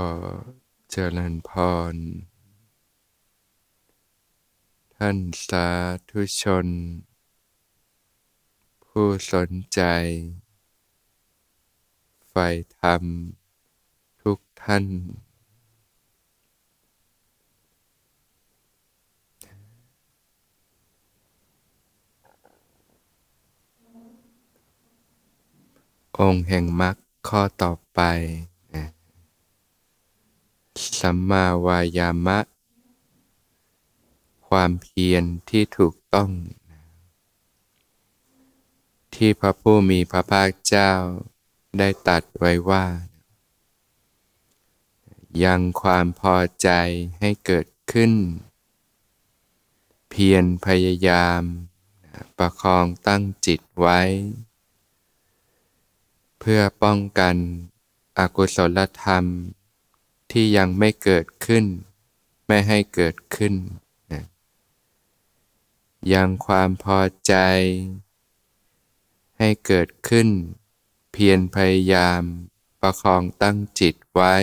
ก็เจริญพรท่านสาธุชนผู้สนใจใฝ่ธรรมทุกท่านองค์แห่งมรรคข้อต่อไปสัมมาวายามะความเพียรที่ถูกต้องที่พระผู้มีพระภาคเจ้าได้ตรัสไว้ว่ายังความพอใจให้เกิดขึ้นเพียรพยายามประคองตั้งจิตไว้เพื่อป้องกันอกุศลธรรมที่ยังไม่เกิดขึ้นไม่ให้เกิดขึ้นยังความพอใจให้เกิดขึ้นเพียรพยายามประคองตั้งจิตไว้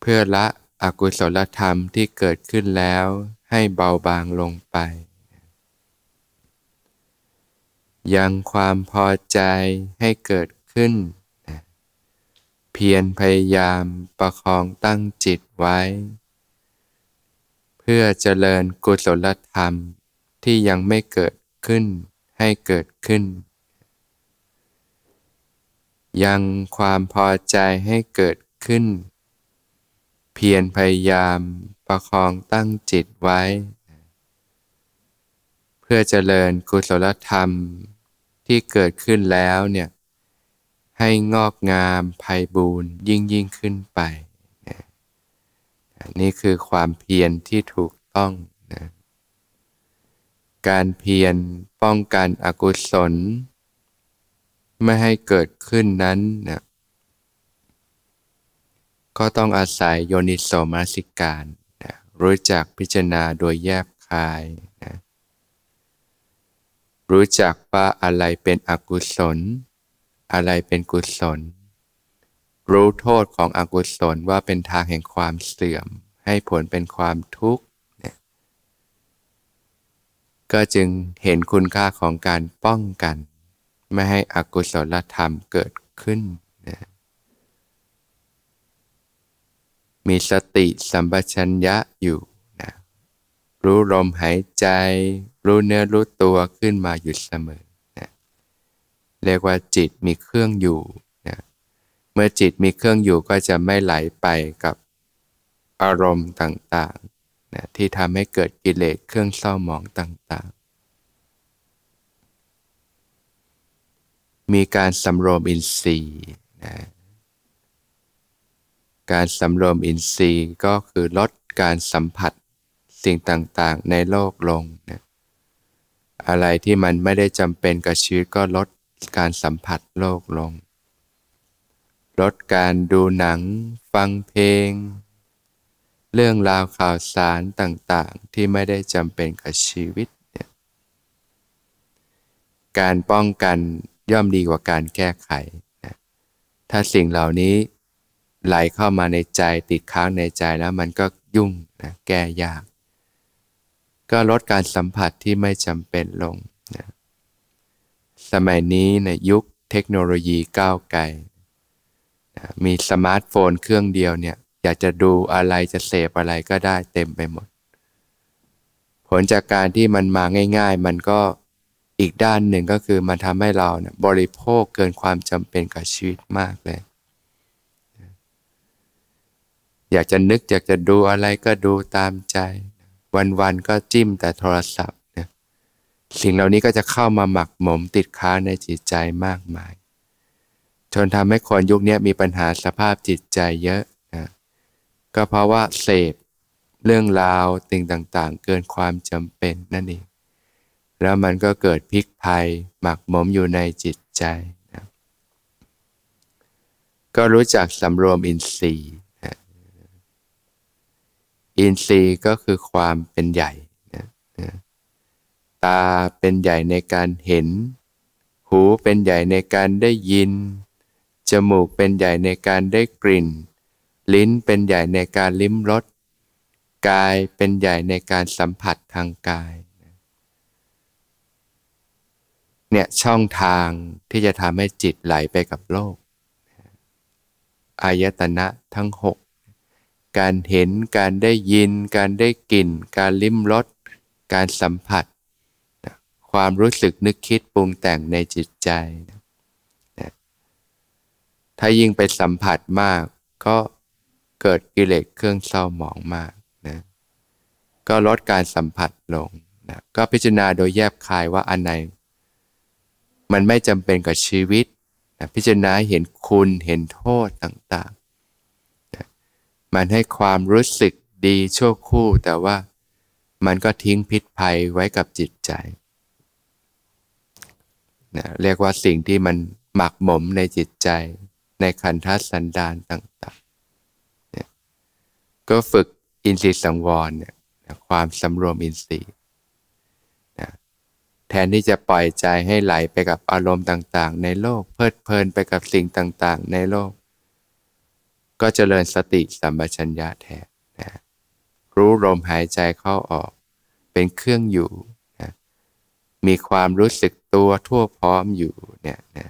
เพื่อละอกุศลธรรมที่เกิดขึ้นแล้วให้เบาบางลงไปยังความพอใจให้เกิดขึ้นเพียรพยายามประคองตั้งจิตไว้เพื่อเจริญกุศลธรรมที่ยังไม่เกิดขึ้นให้เกิดขึ้นยังความพอใจให้เกิดขึ้นเพียรพยายามประคองตั้งจิตไว้เพื่อเจริญกุศลธรรมที่เกิดขึ้นแล้วเนี่ยให้งอกงามไพบูรย์ยิ่งขึ้นไปนี่คือความเพียรที่ถูกต้องการเพียรป้องกันอกุศลไม่ให้เกิดขึ้นนั้นนะก็ต้องอาศัยโยนิโสมนสิการนะรู้จักพิจารณาโดยแยบคายนะรู้จักว่าอะไรเป็นอกุศลอะไรเป็นกุศลรู้โทษของอกุศลว่าเป็นทางแห่งความเสื่อมให้ผลเป็นความทุกข์เนี่ยก็จึงเห็นคุณค่าของการป้องกันไม่ให้อกุศลธรรมเกิดขึ้นนะมีสติสัมปชัญญะอยู่นะรู้ลมหายใจรู้เนื้อรู้ตัวขึ้นมาอยู่เสมอนะเรียกว่าจิตมีเครื่องอยู่นะเมื่อจิตมีเครื่องอยู่ก็จะไม่ไหลไปกับอารมณ์ต่างๆนะที่ทำให้เกิดกิเลสเครื่องเศร้าหมองต่างๆมีการสำรวมอินทรีย์นะการสำรวมอินทรีย์ก็คือลดการสัมผัสสิ่งต่างๆในโลกลงนะอะไรที่มันไม่ได้จำเป็นกับชีวิตก็ลดการสัมผัสโลกลงลดการดูหนังฟังเพลงเรื่องราวข่าวสารต่างๆที่ไม่ได้จำเป็นกับชีวิตเนี่ยการป้องกันย่อมดีกว่าการแก้ไขนะถ้าสิ่งเหล่านี้ไหลเข้ามาในใจติดค้างในใจแล้วมันก็ยุ่งนะแก้ยากก็ลดการสัมผัสที่ไม่จำเป็นลงนะสมัยนี้ในยุคเทคโนโลยีก้าวไกลนะมีสมาร์ทโฟนเครื่องเดียวเนี่ยอยากจะดูอะไรจะเสพอะไรก็ได้เต็มไปหมดผลจากการที่มันมาง่ายๆมันก็อีกด้านหนึ่งก็คือมันทำให้เราเนี่ยบริโภคเกินความจำเป็นกับชีวิตมากเลยอยากจะนึกอยากจะดูอะไรก็ดูตามใจวันๆก็จิ้มแต่โทรศัพท์เนี่ยสิ่งเหล่านี้ก็จะเข้ามาหมักหมมติดค้างในจิตใจมากมายจนทำให้คนยุคนี้มีปัญหาสภาพจิตใจเยอะนะก็เพราะว่าเสพเรื่องราวสิ่งต่างๆเกินความจำเป็นนั่นเองแล้วมันก็เกิดพิษภัยหมักหมมอยู่ในจิตใจนะก็รู้จักสำรวมอินทรีย์นะอินทรีย์ก็คือความเป็นใหญ่นะตาเป็นใหญ่ในการเห็นหูเป็นใหญ่ในการได้ยินจมูกเป็นใหญ่ในการได้กลิ่น ลิ้นเป็นใหญ่ในการลิ้มรสกายเป็นใหญ่ในการสัมผัสทางกายเนี่ยช่องทางที่จะทำให้จิตไหลไปกับโลกอายตนะทั้งหกการเห็นการได้ยินการได้กลิ่นการลิ้มรสการสัมผัสความรู้สึกนึกคิดปรุงแต่งในจิตใจถ้ายิ่งไปสัมผัสมากก็เกิดกิเลสเครื่องเศร้าหมองมากนะก็ลดการสัมผัสลงนะก็พิจารณาโดยแยบคายว่าอันไหนมันไม่จำเป็นกับชีวิตนะพิจารณาเห็นคุณเห็นโทษต่างๆนะมันให้ความรู้สึกดีชั่วครู่แต่ว่ามันก็ทิ้งพิษภัยไว้กับจิตใจนะเรียกว่าสิ่งที่มันหมักหมมในจิตใจในขันธสันดานต่างๆเนี่ยก็ฝึกอินทรีย์สังวรเนี่ยความสำรวมอินทรีย์นะแทนที่จะปล่อยใจให้ไหลไปกับอารมณ์ต่างๆในโลกเพลิดเพลินไปกับสิ่งต่างๆในโลกก็เจริญสติสัมปชัญญะแทนนะรู้ลมหายใจเข้าออกเป็นเครื่องอยู่นะมีความรู้สึกตัวทั่วพร้อมอยู่เนี่ยนะ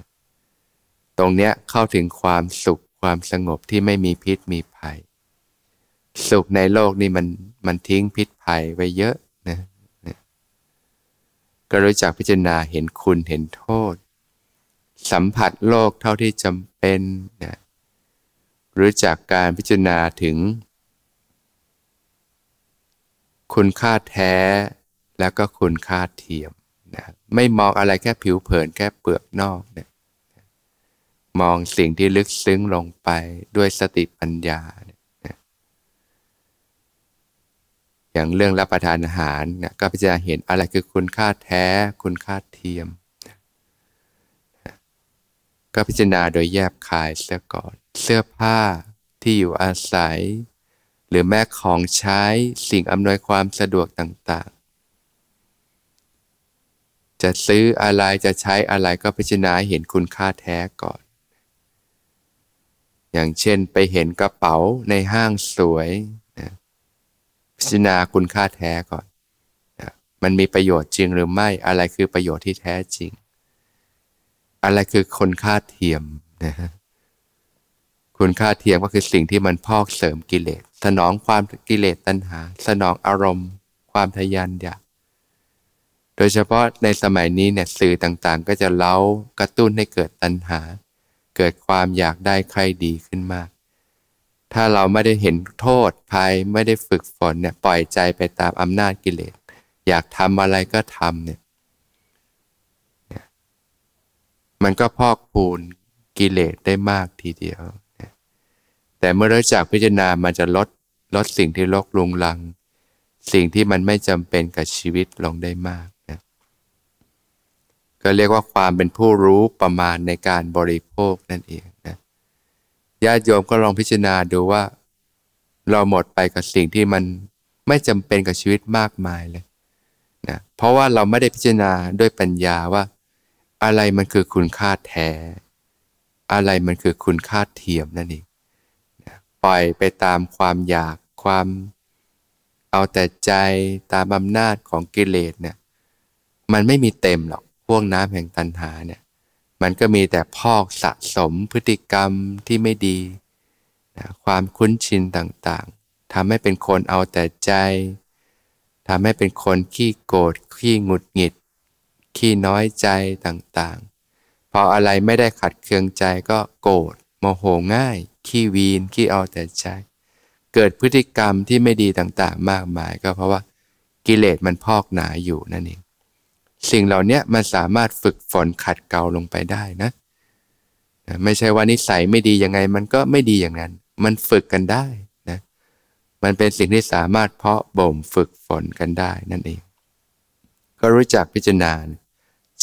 ตรงเนี้ยเข้าถึงความสุขความสงบที่ไม่มีพิษมีภัยสุขในโลกนี่มันทิ้งพิษภัยไว้เยอะนะก็รู้จักพิจารณาเห็นคุณเห็นโทษสัมผัสโลกเท่าที่จำเป็นนะรู้จักการพิจารณาถึงคุณค่าแท้แล้วก็คุณค่าเทียมนะไม่มองอะไรแค่ผิวเผินแค่เปลือกนอกนะมองสิ่งที่ลึกซึ้งลงไปด้วยสติปัญญานะอย่างเรื่องรับประทานอาหารนะก็จะเห็นอะไรคือคุณค่าแท้คุณค่าเทียมนะก็พิจารณาโดยแยบคายเสียก่อนเสื้อผ้าที่อยู่อาศัยหรือแม้ของใช้สิ่งอำนวยความสะดวกต่างๆจะซื้ออะไรจะใช้อะไรก็พิจารณาเห็นคุณค่าแท้ก่อนอย่างเช่นไปเห็นกระเป๋าในห้างสวยนะพิจารณาคุณค่าแท้ก่อนนะมันมีประโยชน์จริงหรือไม่อะไรคือประโยชน์ที่แท้จริงอะไรคือคุณค่าเทียมนะคุณค่าเทียมก็คือสิ่งที่มันพอกเสริมกิเลสสนองความกิเลสตัณหาสนองอารมณ์ความทะยานอยากโดยเฉพาะในสมัยนี้เนี่ยสื่อต่างๆก็จะเล้ากระตุ้นให้เกิดตัณหาเกิดความอยากได้ใครดีขึ้นมากถ้าเราไม่ได้เห็นโทษภัยไม่ได้ฝึกฝนเนี่ยปล่อยใจไปตามอำนาจกิเลสอยากทำอะไรก็ทำเนี่ยมันก็พอกพูนกิเลสได้มากทีเดียวแต่เมื่อรู้จักพิจารณามันจะลดสิ่งที่รกรุงรังสิ่งที่มันไม่จำเป็นกับชีวิตลงได้มากนะก็เรียกว่าความเป็นผู้รู้ประมาณในการบริโภคนั่นเองนะญาติโยมก็ลองพิจารณาดูว่าเราหมดไปกับสิ่งที่มันไม่จำเป็นกับชีวิตมากมายเลยนะเพราะว่าเราไม่ได้พิจารณาด้วยปัญญาว่าอะไรมันคือคุณค่าแท้อะไรมันคือคุณค่าเทียมนั่นเองปล่อยไปตามความอยากความเอาแต่ใจตามอำนาจของกิเลสเนี่ยมันไม่มีเต็มหรอกพวกน้ำแห่งตัณหาเนี่ยมันก็มีแต่พอกสะสมพฤติกรรมที่ไม่ดีนะความคุ้นชินต่างๆทำให้เป็นคนเอาแต่ใจทำให้เป็นคนขี้โกรธขี้หงุดหงิดขี้น้อยใจต่างๆพออะไรไม่ได้ขัดเคืองใจก็โกรธโมโหง่ายขี้วีนขี้เอาแต่ใจเกิดพฤติกรรมที่ไม่ดีต่างๆมากมายก็เพราะว่ากิเลสมันพอกหนาอยู่นั่นเองสิ่งเหล่านี้มันสามารถฝึกฝนขัดเกลาลงไปได้นะไม่ใช่ว่านิสัยไม่ดียังไงมันก็ไม่ดีอย่างนั้นมันฝึกกันได้นะมันเป็นสิ่งที่สามารถเพาะบ่มฝึกฝนกันได้นั่นเองก็รู้จักพิจารณา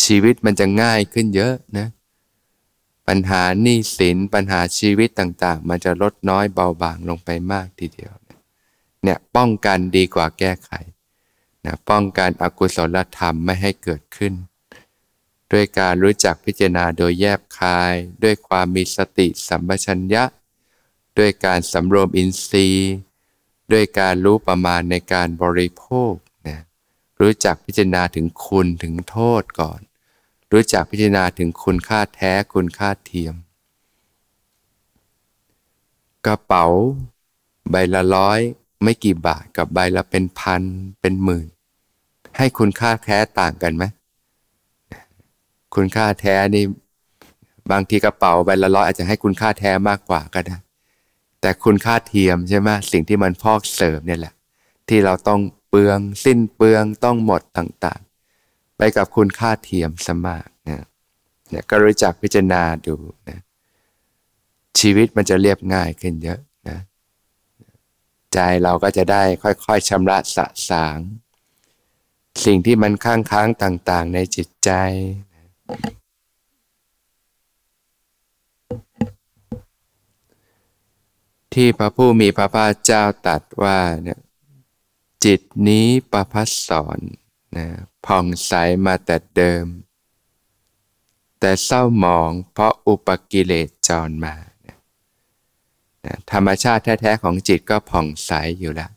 ชีวิตมันจะง่ายขึ้นเยอะนะปัญหาหนี้สินปัญหาชีวิตต่างๆมันจะลดน้อยเบาบางลงไปมากทีเดียวเนี่ยป้องกันดีกว่าแก้ไขนะป้องกันอกุศลธรรมไม่ให้เกิดขึ้นด้วยการรู้จักพิจารณาโดยแยบคายด้วยความมีสติสัมปชัญญะ ด้วยการสำรวมอินทรีย์ด้วยการรู้ประมาณในการบริโภคนะรู้จักพิจารณาถึงคุณถึงโทษก่อนรู้จักพิจารณาถึงคุณค่าแท้คุณค่าเทียมกระเป๋าใบละร้อยไม่กี่บาทกับใบละเป็นพันเป็นหมื่นให้คุณค่าแท้ต่างกันไหมคุณค่าแท้นี่บางทีกระเป๋าใบละร้อยอาจจะให้คุณค่าแท้มากกว่าก็ได้แต่คุณค่าเทียมใช่ไหมสิ่งที่มันพอกเสริมเนี่ยแหละที่เราต้องเปลืองสิ้นเปลืองต้องหมดต่างๆไปกับคุณค่าเทียมสมากนะเนี่ยก็รู้จักพิจารณาดูนะชีวิตมันจะเรียบง่ายขึ้นเยอะนะใจเราก็จะได้ค่อยๆชำระสะสางสิ่งที่มันค้างต่างๆในจิตใจที่พระผู้มีพระภาคเจ้าตรัสว่าเนี่ยจิตนี้ประภัสสรนะผ่องใสมาแต่เดิมแต่เศร้าหมองเพราะอุปกิเลสจรมานะธรรมชาติแท้ๆของจิตก็ผ่องใสอยู่แล้ว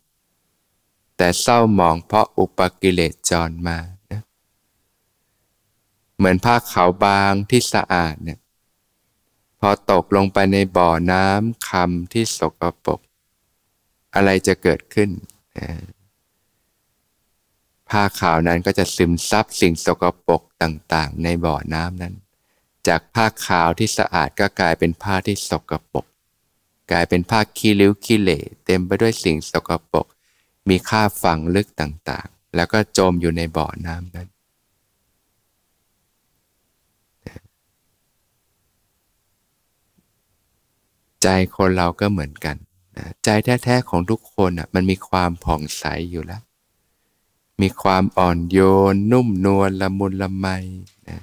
แต่เศร้าหมองเพราะอุปกิเลสจรมานะเหมือนผ้าขาวบางที่สะอาดเนี่ยพอตกลงไปในบ่อน้ำคำที่สกปรกอะไรจะเกิดขึ้นผ้าขาวนั้นก็จะซึมซับสิ่งสกปรกต่างๆในบ่อน้ำนั้นจากผ้าขาวที่สะอาดก็กลายเป็นผ้าที่สกปรกกลายเป็นผ้าขี้ริ้วขี้เหร่เต็มไปด้วยสิ่งสกปรกมีค่าฝังลึกต่างๆแล้วก็จมอยู่ในบ่อน้ำนั้นใจคนเราก็เหมือนกันนะใจแท้ๆของทุกคนอ่ะมันมีความผ่องใสอยู่แล้วมีความอ่อนโยนนุ่มนวลละมุนละไมนะ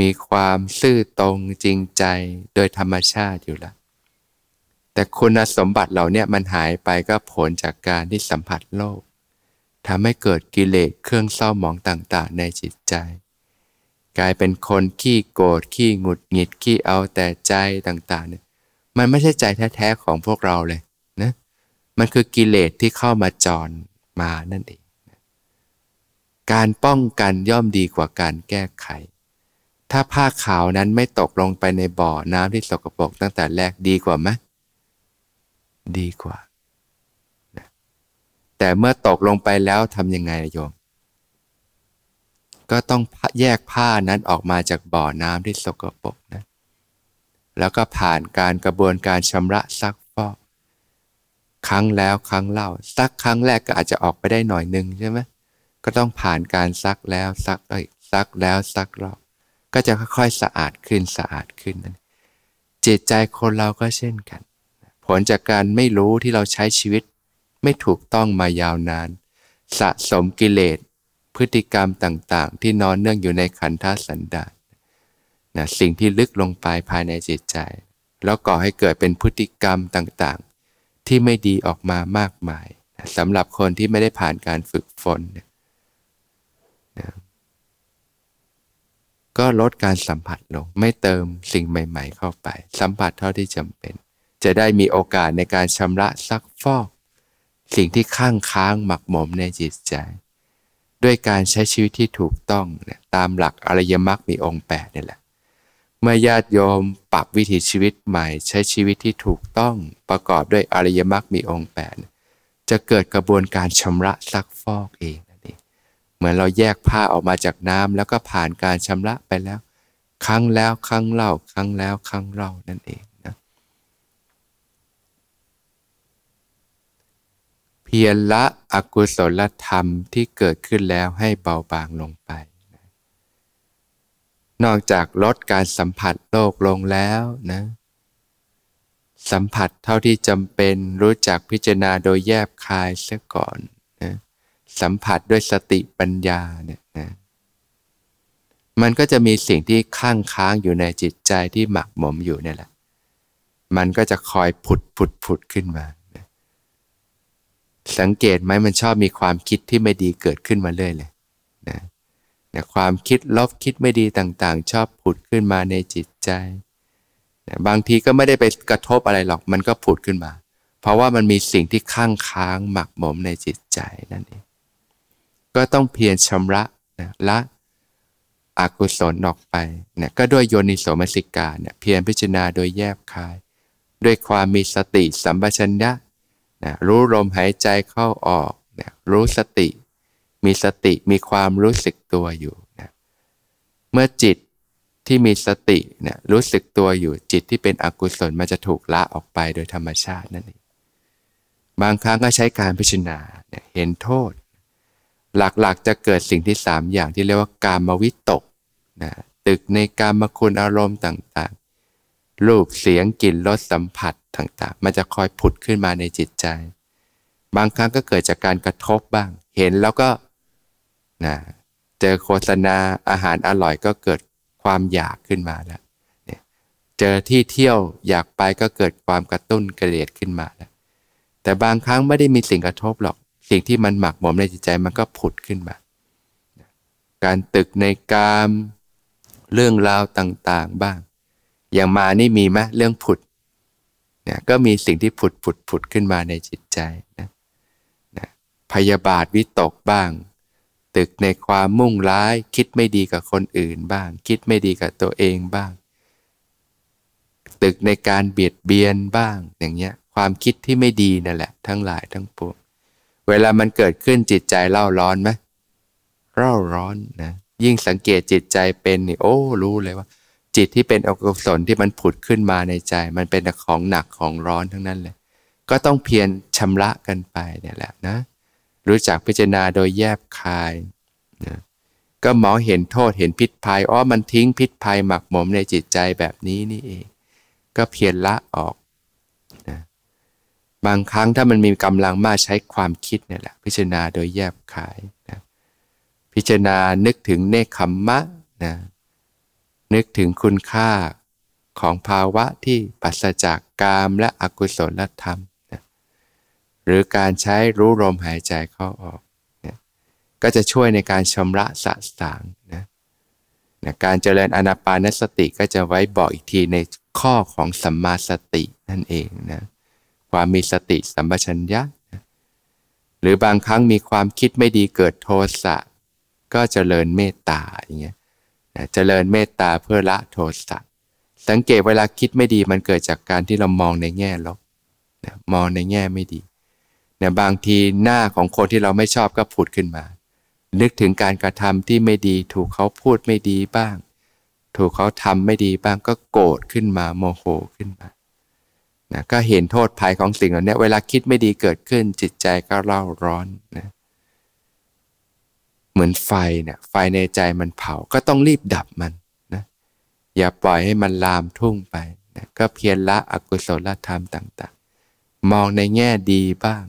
มีความซื่อตรงจริงใจโดยธรรมชาติอยู่แล้วแต่คุณสมบัติเหล่านี้มันหายไปก็ผลจากการที่สัมผัสโลกทำให้เกิดกิเลสเครื่องเศร้าหมองต่างๆในจิตใจกลายเป็นคนขี้โกรธขี้หงุดหงิดขี้เอาแต่ใจต่างๆเนี่ยมันไม่ใช่ใจแท้ๆของพวกเราเลยนะมันคือกิเลสที่เข้ามาจรมานั่นเองการป้องกันย่อมดีกว่าการแก้ไขถ้าผ้าขาวนั้นไม่ตกลงไปในบ่อน้ำที่สกปรกตั้งแต่แรกดีกว่าไหมดีกว่านะแต่เมื่อตกลงไปแล้วทำยังไงโยมก็ต้องแยกผ้านั้นออกมาจากบ่อน้ำที่สกปรกนะแล้วก็ผ่านการกระบวนการชำระซักฟอกครั้งแล้วครั้งเล่าซักครั้งแรกก็อาจจะออกไปได้หน่อยนึงใช่ไหมก็ต้องผ่านการซักแล้วซักอีกซักแล้วซักเล่าก็จะค่อยๆสะอาดขึ้นสะอาดขึ้นนั่นจิตใจคนเราก็เช่นกันผลจากการไม่รู้ที่เราใช้ชีวิตไม่ถูกต้องมายาวนานสะสมกิเลสพฤติกรรมต่างๆที่นอนเนื่องอยู่ในขันธสันดานนะสิ่งที่ลึกลงไปภายในจิตใจแล้วก่อให้เกิดเป็นพฤติกรรมต่างๆที่ไม่ดีออกมามากมายนะสำหรับคนที่ไม่ได้ผ่านการฝึกฝนนะก็ลดการสัมผัสลงไม่เติมสิ่งใหม่ๆเข้าไปสัมผัสเท่าที่จำเป็นจะได้มีโอกาสในการชำระซักฟอกสิ่งที่ค้างหมักหมมในจิตใจด้วยการใช้ชีวิตที่ถูกต้องนะตามหลักอริยมรรคมีองค์8นี่แหละเมื่อญาติโยมปรับวิถีชีวิตใหม่ใช้ชีวิตที่ถูกต้องประกอบด้วยอริยมรรคมีองค์8จะเกิดกระบวนการชำระซักฟอกเองนั่นเองเหมือนเราแยกผ้าออกมาจากน้ำแล้วก็ผ่านการชำระไปแล้วครั้งแล้วครั้งเล่าครั้งแล้วครั้งเล่านั่นเองนะเพียรละอกุศลธรรมที่เกิดขึ้นแล้วให้เบาบางลงไปนอกจากลดการสัมผัสโลกลงแล้วนะสัมผัสเท่าที่จำเป็นรู้จักพิจารณาโดยแยบคายเสียก่อนนะสัมผัสด้วยสติปัญญาเนี่ยนะมันก็จะมีสิ่งที่ค้างอยู่ในจิตใจที่หมักหมมอยู่เนี่ยแหละมันก็จะคอยผุดขึ้นมานะสังเกตไหมมันชอบมีความคิดที่ไม่ดีเกิดขึ้นมาเรื่อยเลยนะความคิดลบคิดไม่ดีต่างๆชอบผุดขึ้นมาในจิตใจ บางทีก็ไม่ได้ไปกระทบอะไรหรอกมันก็ผุดขึ้นมาเพราะว่ามันมีสิ่งที่คั่งค้างหมักหมมในจิตใจนั่นเองก็ต้องเพียรชำระละอกุศลออกไปก็ด้วยโยนิโสมนสิการเพียรพิจารณาโดยแยบคายด้วยความมีสติสัมปชัญญะรู้ลมหายใจเข้าออกรู้สติมีสติมีความรู้สึกตัวอยู่เมื่อจิตที่มีสติรู้สึกตัวอยู่จิตที่เป็นอกุศลมันจะถูกละออกไปโดยธรรมชาตินั่นเองบางครั้งก็ใช้การพิจารณาเห็นโทษหลักๆจะเกิดสิ่งที่3อย่างที่เรียกว่ากามวิตกตึกในกามคุณอารมณ์ต่างๆรูปเสียงกลิ่นรสสัมผัสต่างๆมันจะคอยผุดขึ้นมาในจิตใจบางครั้งก็เกิดจากการกระทบบ้างเห็นแล้วก็เจอโฆษณาอาหารอร่อยก็เกิดความอยากขึ้นมาแล้วเจอที่เที่ยวอยากไปก็เกิดความกระตุ้นกระเดียดขึ้นมาแล้วแต่บางครั้งไม่ได้มีสิ่งกระทบหรอกสิ่งที่มันหมักหมมในจิตใจมันก็ผุดขึ้นมาการตึกในกามเรื่องราวต่างๆบ้างอย่างมานี่มีไหมเรื่องผุดก็มีสิ่งที่ผุดขึ้นมาในจิตใจนะพยาบาทวิตกบ้างตึกในความมุ่งร้ายคิดไม่ดีกับคนอื่นบ้างคิดไม่ดีกับตัวเองบ้างตึกในการเบียดเบียนบ้างอย่างเงี้ยความคิดที่ไม่ดีนั่นแหละทั้งหลายทั้งปวงเวลามันเกิดขึ้นจิตใจเล่าร้อนไหมเล่าร้อนนะยิ่งสังเกตจิตใจเป็นนี่โอ้รู้เลยว่าจิตที่เป็นอกุศลที่มันผุดขึ้นมาในใจมันเป็นของหนักของร้อนทั้งนั้นเลยก็ต้องเพียรชำระกันไปเนี่ยแหละนะรู้จักพิจารณาโดยแยบคายนะก็หมอเห็นโทษเห็นพิษภัยอ๋อมันทิ้งพิษภัยหมักหมมในจิตใจแบบนี้นี่เองก็เพียรละออกนะบางครั้งถ้ามันมีกำลังมากใช้ความคิดเนี่ยแหละพิจารณาโดยแยบคายนะพิจารณานึกถึงเนคขมมะนะนึกถึงคุณค่าของภาวะที่ปราศจากกามและอกุศลธรรมนะหรือการใช้รู้ลมหายใจเข้าออกนะก็จะช่วยในการชำระสะสางนะนะการเจริญอานาปานสติก็จะไว้บอกอีกทีในข้อของสัมมาสตินั่นเองนะความมีสติสัมปชัญญะนะหรือบางครั้งมีความคิดไม่ดีเกิดโทสะก็เจริญเมตตาอย่างเงี้ยนะเจริญเมตตาเพื่อละโทสะสังเกตเวลาคิดไม่ดีมันเกิดจากการที่เรามองในแง่ลบนะมองในแง่ไม่ดีนะบางทีหน้าของคนที่เราไม่ชอบก็ผุดขึ้นมานึกถึงการกระทำที่ไม่ดีถูกเขาพูดไม่ดีบ้างถูกเขาทำไม่ดีบ้างก็โกรธขึ้นมาโมโหขึ้นมานะก็เห็นโทษภัยของสิ่งเหล่านี้เวลาคิดไม่ดีเกิดขึ้นจิตใจก็เล่าร้อนนะเหมือนไฟเนี่ยไฟในใจมันเผาก็ต้องรีบดับมันนะอย่าปล่อยให้มันลามทุ่งไปนะก็เพียรละอกุศลธรรมต่างๆมองในแง่ดีบ้าง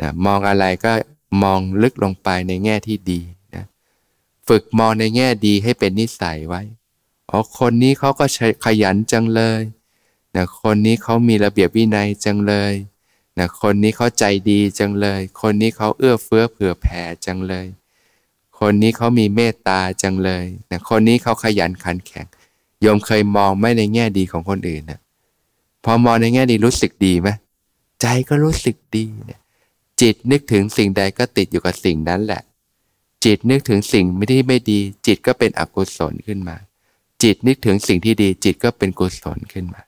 นะมองอะไรก็มองลึกลงไปในแง่ที่ดีนะฝึกมองในแง่ดีให้เป็นนิสัยไว้อ๋อคนนี้เขาก็ขยันจังเลยนะคนนี้เขามีระเบียบวินัยจังเลยนะคนนี้เขาใจดีจังเลยคนนี้เขาเอื้อเฟื้อเผื่อแผ่จังเลยคนนี้เขามีเมตตาจังเลยนะคนนี้เขาขยันขันแข็งโยมเคยมองไม่ในแง่ดีของคนอื่นนะพอมองในแง่ดีรู้สึกดีไหมใจก็รู้สึกดีนะจิตนึกถึงสิ่งใดก็ติดอยู่กับสิ่งนั้นแหละจิตนึกถึงสิ่งที่ไม่ดีจิตก็เป็นอกุศลขึ้นมาจิตนึกถึงสิ่งที่ดีจิตก็เป็นกุศลขึ้นมา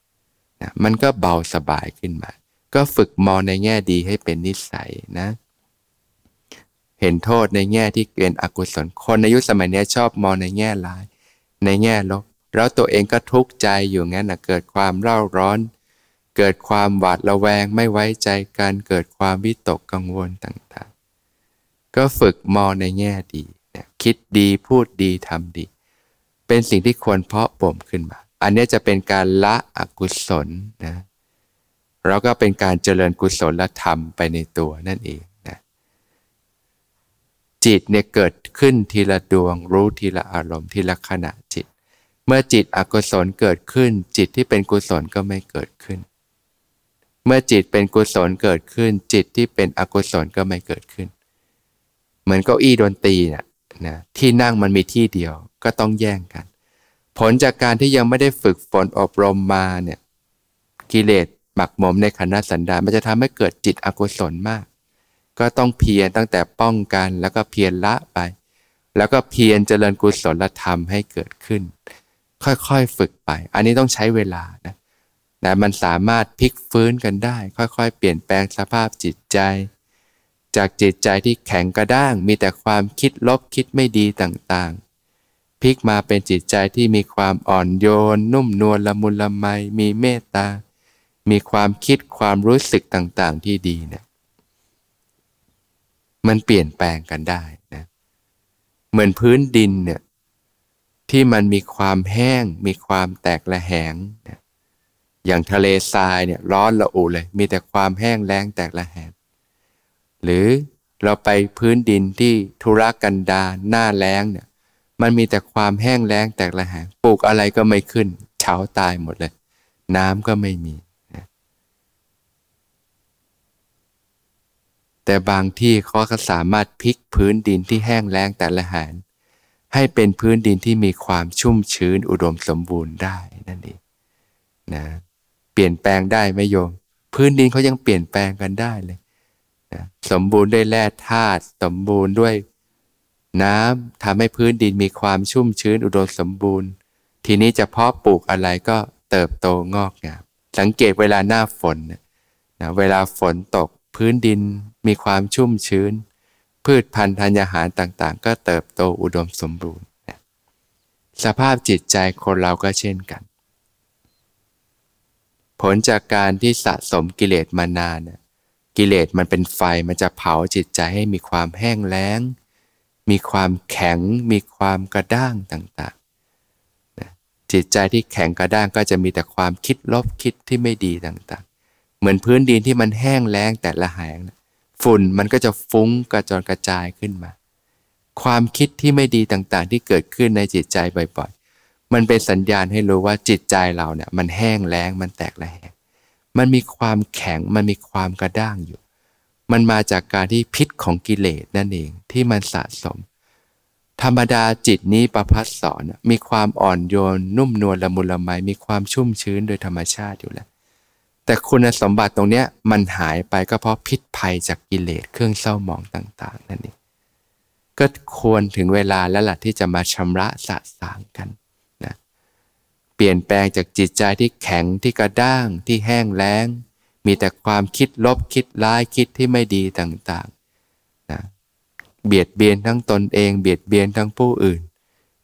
นะมันก็เบาสบายขึ้นมาก็ฝึกมองในแง่ดีให้เป็นนิสัยนะเห็นโทษในแง่ที่เป็นอกุศลคนในยุคสมัยนี้ชอบมองในแง่ร้ายในแง่ลบแล้วตัวเองก็ทุกข์ใจอยู่งั้นนะเกิดความเร่าร้อนเกิดความหวาดระแวงไม่ไว้ใจกันเกิดความวิตกกังวลต่างๆก็ฝึกมองในแง่ดีคิดดีพูดดีทำดีเป็นสิ่งที่ควรเพาะบ่มขึ้นมาอันนี้จะเป็นการละอกุศลนะแล้วก็เป็นการเจริญกุศลธรรมไปในตัวนั่นเองจิตเนี่ยเกิดขึ้นทีละดวงรู้ทีละอารมณ์ทีละขณะจิตเมื่อจิตอกุศลเกิดขึ้นจิตที่เป็นกุศลก็ไม่เกิดขึ้นเมื่อจิตเป็นกุศลเกิดขึ้นจิตที่เป็นอกุศลก็ไม่เกิดขึ้นเหมือนเก้าอี้ดนตรีน่ะนะที่นั่งมันมีที่เดียวก็ต้องแย่งกัน ผลจากการที่ยังไม่ได้ฝึกฝนอบรมมาเนี่ยกิเลสหมักหมมในขันธสันดานมันจะทำให้เกิดจิตอกุศลมากก็ต้องเพียรตั้งแต่ป้องกันแล้วก็เพียรละไปแล้วก็เพียรเจริญกุศลธรรมให้เกิดขึ้นค่อยๆฝึกไปอันนี้ต้องใช้เวลานะแต่มันสามารถพลิกฟื้นกันได้ค่อยๆเปลี่ยนแปลงสภาพจิตใจจากจิตใจที่แข็งกระด้างมีแต่ความคิดลบคิดไม่ดีต่างๆพลิกมาเป็นจิตใจที่มีความอ่อนโยนนุ่มนวลละมุนละไมมีเมตตามีความคิดความรู้สึกต่างๆที่ดีเนี่ยมันเปลี่ยนแปลงกันได้นะเหมือนพื้นดินเนี่ยที่มันมีความแห้งมีความแตกระแหงนะอย่างทะเลทรายเนี่ยร้อนระอุเลยมีแต่ความแห้งแล้งแตกระแหงหรือเราไปพื้นดินที่ทุรกันดารหน้าแล้งเนี่ยมันมีแต่ความแห้งแล้งแตกระแหงปลูกอะไรก็ไม่ขึ้นเฉาตายหมดเลยน้ำก็ไม่มีแต่บางที่เขาก็สามารถพลิกพื้นดินที่แห้งแล้งแต่ละแห่งให้เป็นพื้นดินที่มีความชุ่มชื้นอุดมสมบูรณ์ได้นั่นเองนะเปลี่ยนแปลงได้ไหมโยมพื้นดินเขายังเปลี่ยนแปลงกันได้เลยนะสมบูรณ์ด้วยแร่ธาตุสมบูรณ์ด้วยน้ำทำให้พื้นดินมีความชุ่มชื้นอุดมสมบูรณ์ทีนี้จะเพาะปลูกอะไรก็เติบโตงอกงามสังเกตเวลาหน้าฝนนะเวลาฝนตกพื้นดินมีความชุ่มชื้นพืชพันธุ์ธัญญาหารต่างๆก็เติบโตอุดมสมบูรณ์นะสภาพจิตใจคนเราก็เช่นกันผลจากการที่สะสมกิเลสมานานนะกิเลสมันเป็นไฟมันจะเผาจิตใจให้มีความแห้งแล้งมีความแข็งมีความกระด้างต่างๆนะจิตใจที่แข็งกระด้างก็จะมีแต่ความคิดลบคิดที่ไม่ดีต่างๆเหมือนพื้นดินที่มันแห้งแล้งแต่ละแห่งฝุ่นมันก็จะฟุ้งกระจรกระจายขึ้นมาความคิดที่ไม่ดีต่างๆที่เกิดขึ้นในจิตใจบ่อยๆมันเป็นสัญญาณให้รู้ว่าจิตใจเราเนี่ยมันแห้งแล้งมันแตกระแหงมันมีความแข็งมันมีความกระด้างอยู่มันมาจากการที่พิษของกิเลสนั่นเองที่มันสะสมธรรมดาจิตนี้ประภัสสรมีความอ่อนโยนนุ่มนวลละมุนละไมมีความชุ่มชื้นโดยธรรมชาติอยู่แล้วแต่คุณสมบัติตรงเนี้ยมันหายไปก็เพราะพิษภัยจากกิเลสเครื่องเศร้าหมองต่างๆนั่นเองก็ควรถึงเวลาแล้วล่ะที่จะมาชำระสะสางกันนะเปลี่ยนแปลงจากจิตใจที่แข็งที่กระด้างที่แห้งแล้งมีแต่ความคิดลบคิดร้ายคิดที่ไม่ดีต่างๆนะเบียดเบียนทั้งตนเองเบียดเบียนทั้งผู้อื่น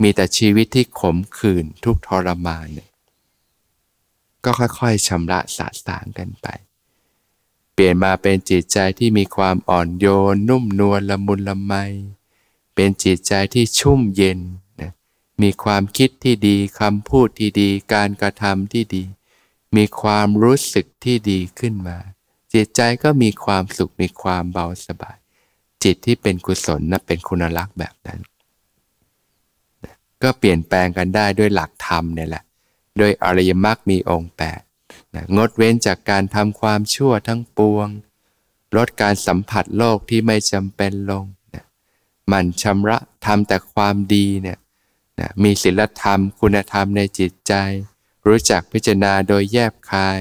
มีแต่ชีวิตที่ขมขื่นทุกข์ทรมานก็ค่อยๆชำระสะสางกันไปเปลี่ยนมาเป็นจิตใจที่มีความอ่อนโยนนุ่มนวลละมุนละไมเป็นจิตใจที่ชุ่มเย็นนะมีความคิดที่ดีคำพูดที่ดีการกระทำที่ดีมีความรู้สึกที่ดีขึ้นมาจิตใจก็มีความสุขมีความเบาสบายจิตที่เป็นกุศลนะเป็นคุณลักษณ์แบบนั้นนะก็เปลี่ยนแปลงกันได้ด้วยหลักธรรมเนี่ยแหละโดยอริยมรรคมีองค์8นะงดเว้นจากการทำความชั่วทั้งปวงลดการสัมผัสโลกที่ไม่จำเป็นลงนะหมั่นชำระทำแต่ความดีเนี่ยนะมีศีลธรรมคุณธรรมในจิตใจรู้จักพิจารณาโดยแยบคาย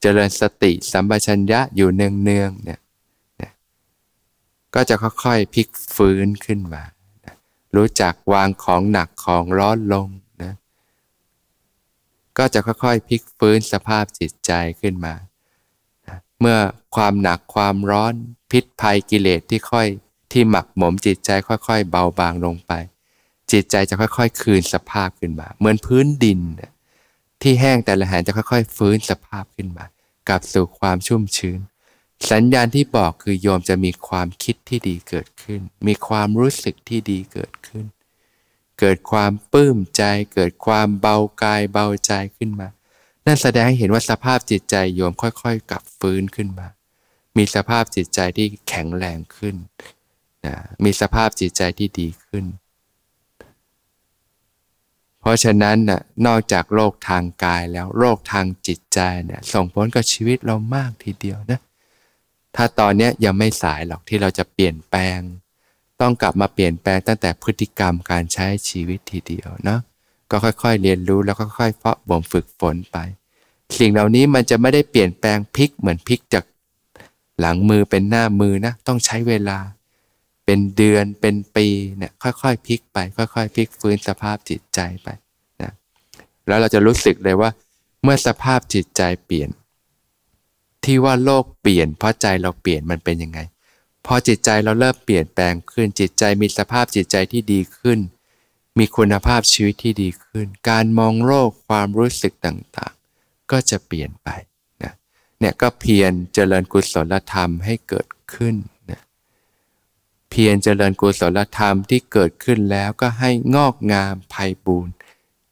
เจริญสติสัมปชัญญะอยู่เนืองๆเนี่ยนะก็จะค่อยๆพลิกฟื้นขึ้นมานะรู้จักวางของหนักของร้อนลงก็จะค่อยๆพลิกฟื้นสภาพจิตใจขึ้นมาเมื่อความหนักความร้อนพิษภัยกิเลสที่ค่อยที่หมักหมมจิตใจค่อยๆเบาบางลงไปจิตใจจะค่อยๆคืนสภาพขึ้นมาเหมือนพื้นดินที่แห้งแต่ละแห่งจะค่อยๆฟื้นสภาพขึ้นมากลับสู่ความชุ่มชื้นสัญญาณที่บอกคือโยมจะมีความคิดที่ดีเกิดขึ้นมีความรู้สึกที่ดีเกิดขึ้นเกิดความปลื้มใจเกิดความเบากายเบาใจขึ้นมานั่นแสดงให้เห็นว่าสภาพจิตใจโยมค่อยๆกลับฟื้นขึ้นมามีสภาพจิตใจที่แข็งแรงขึ้นนะมีสภาพจิตใจที่ดีขึ้นเพราะฉะนั้นน่ะนอกจากโรคทางกายแล้วโรคทางจิตใจเนี่ยส่งผลกับชีวิตเรามากทีเดียวนะถ้าตอนนี้ยังไม่สายหรอกที่เราจะเปลี่ยนแปลงต้องกลับมาเปลี่ยนแปลงตั้งแต่พฤติกรรมการใช้ชีวิตทีเดียวเนาะ ก็ค่อยๆเรียนรู้แล้วค่อยๆเพาะบ่มฝึกฝนไปสิ่งเหล่านี้มันจะไม่ได้เปลี่ยนแปลงพลิกเหมือนพลิกจากหลังมือเป็นหน้ามือนะต้องใช้เวลาเป็นเดือนเป็นปีเนี่ยค่อยๆพลิกไปค่อยๆพลิกฟื้นสภาพจิตใจไปนะแล้วเราจะรู้สึกเลยว่าเมื่อสภาพจิตใจเปลี่ยนที่ว่าโลกเปลี่ยนเพราะใจเราเปลี่ยนมันเป็นยังไงพอจิตใจเราเริ่มเปลี่ยนแปลงขึ้นจิตใจมีสภาพจิตใจที่ดีขึ้นมีคุณภาพชีวิตที่ดีขึ้นการมองโลกความรู้สึกต่างๆก็จะเปลี่ยนไปนะเนี่ยก็เพียรเจริญกุศลธรรมให้เกิดขึ้นนะเพียรเจริญกุศลธรรมที่เกิดขึ้นแล้วก็ให้งอกงามไพบูลย์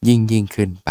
ยิ่งขึ้นไป